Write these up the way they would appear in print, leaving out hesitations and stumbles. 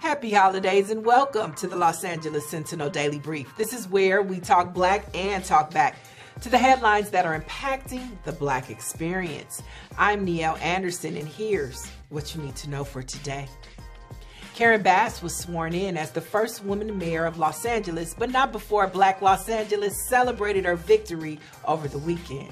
Happy holidays and welcome to the Los Angeles Sentinel Daily Brief. This is where we talk black and talk back to the headlines that are impacting the black experience. I'm Niele Anderson, and here's what you need to know for today. Karen Bass was sworn in as the first woman mayor of Los Angeles, but not before Black Los Angeles celebrated her victory over the weekend.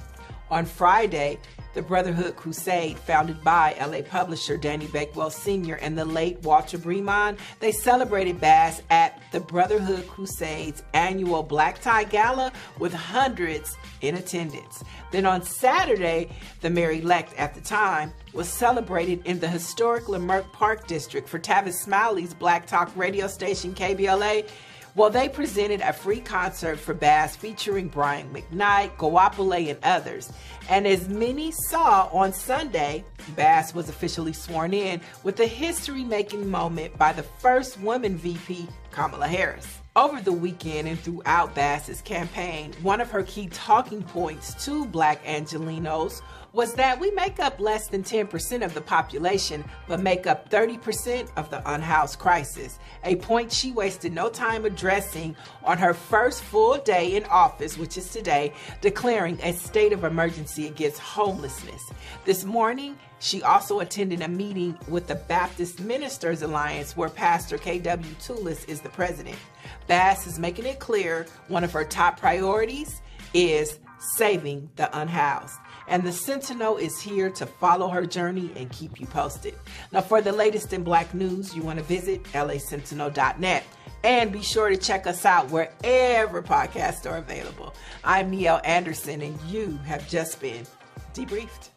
On Friday, the Brotherhood Crusade, founded by LA publisher Danny Bakewell Sr. and the late Walter Bremond, they celebrated Bass at the Brotherhood Crusade's annual Black Tie Gala with hundreds in attendance. Then on Saturday, the mayor-elect at the time was celebrated in the historic Leimert Park District for Tavis Smiley's Black Talk radio station KBLA. Well, they presented a free concert for Bass featuring Brian McKnight, Goapele, and others. And as many saw on Sunday, Bass was officially sworn in with a history-making moment by the first woman VP, Kamala Harris. Over the weekend and throughout Bass's campaign, one of her key talking points to Black Angelinos was that we make up less than 10% of the population, but make up 30% of the unhoused crisis, a point she wasted no time addressing on her first full day in office, which is today, declaring a state of emergency against homelessness. This morning, she also attended a meeting with the Baptist Ministers Alliance, where Pastor K.W. Toulis is the president. Bass is making it clear one of her top priorities is saving the unhoused. And the Sentinel is here to follow her journey and keep you posted. Now, for the latest in black news, you want to visit lasentinel.net. And be sure to check us out wherever podcasts are available. I'm Niele Anderson, and you have just been debriefed.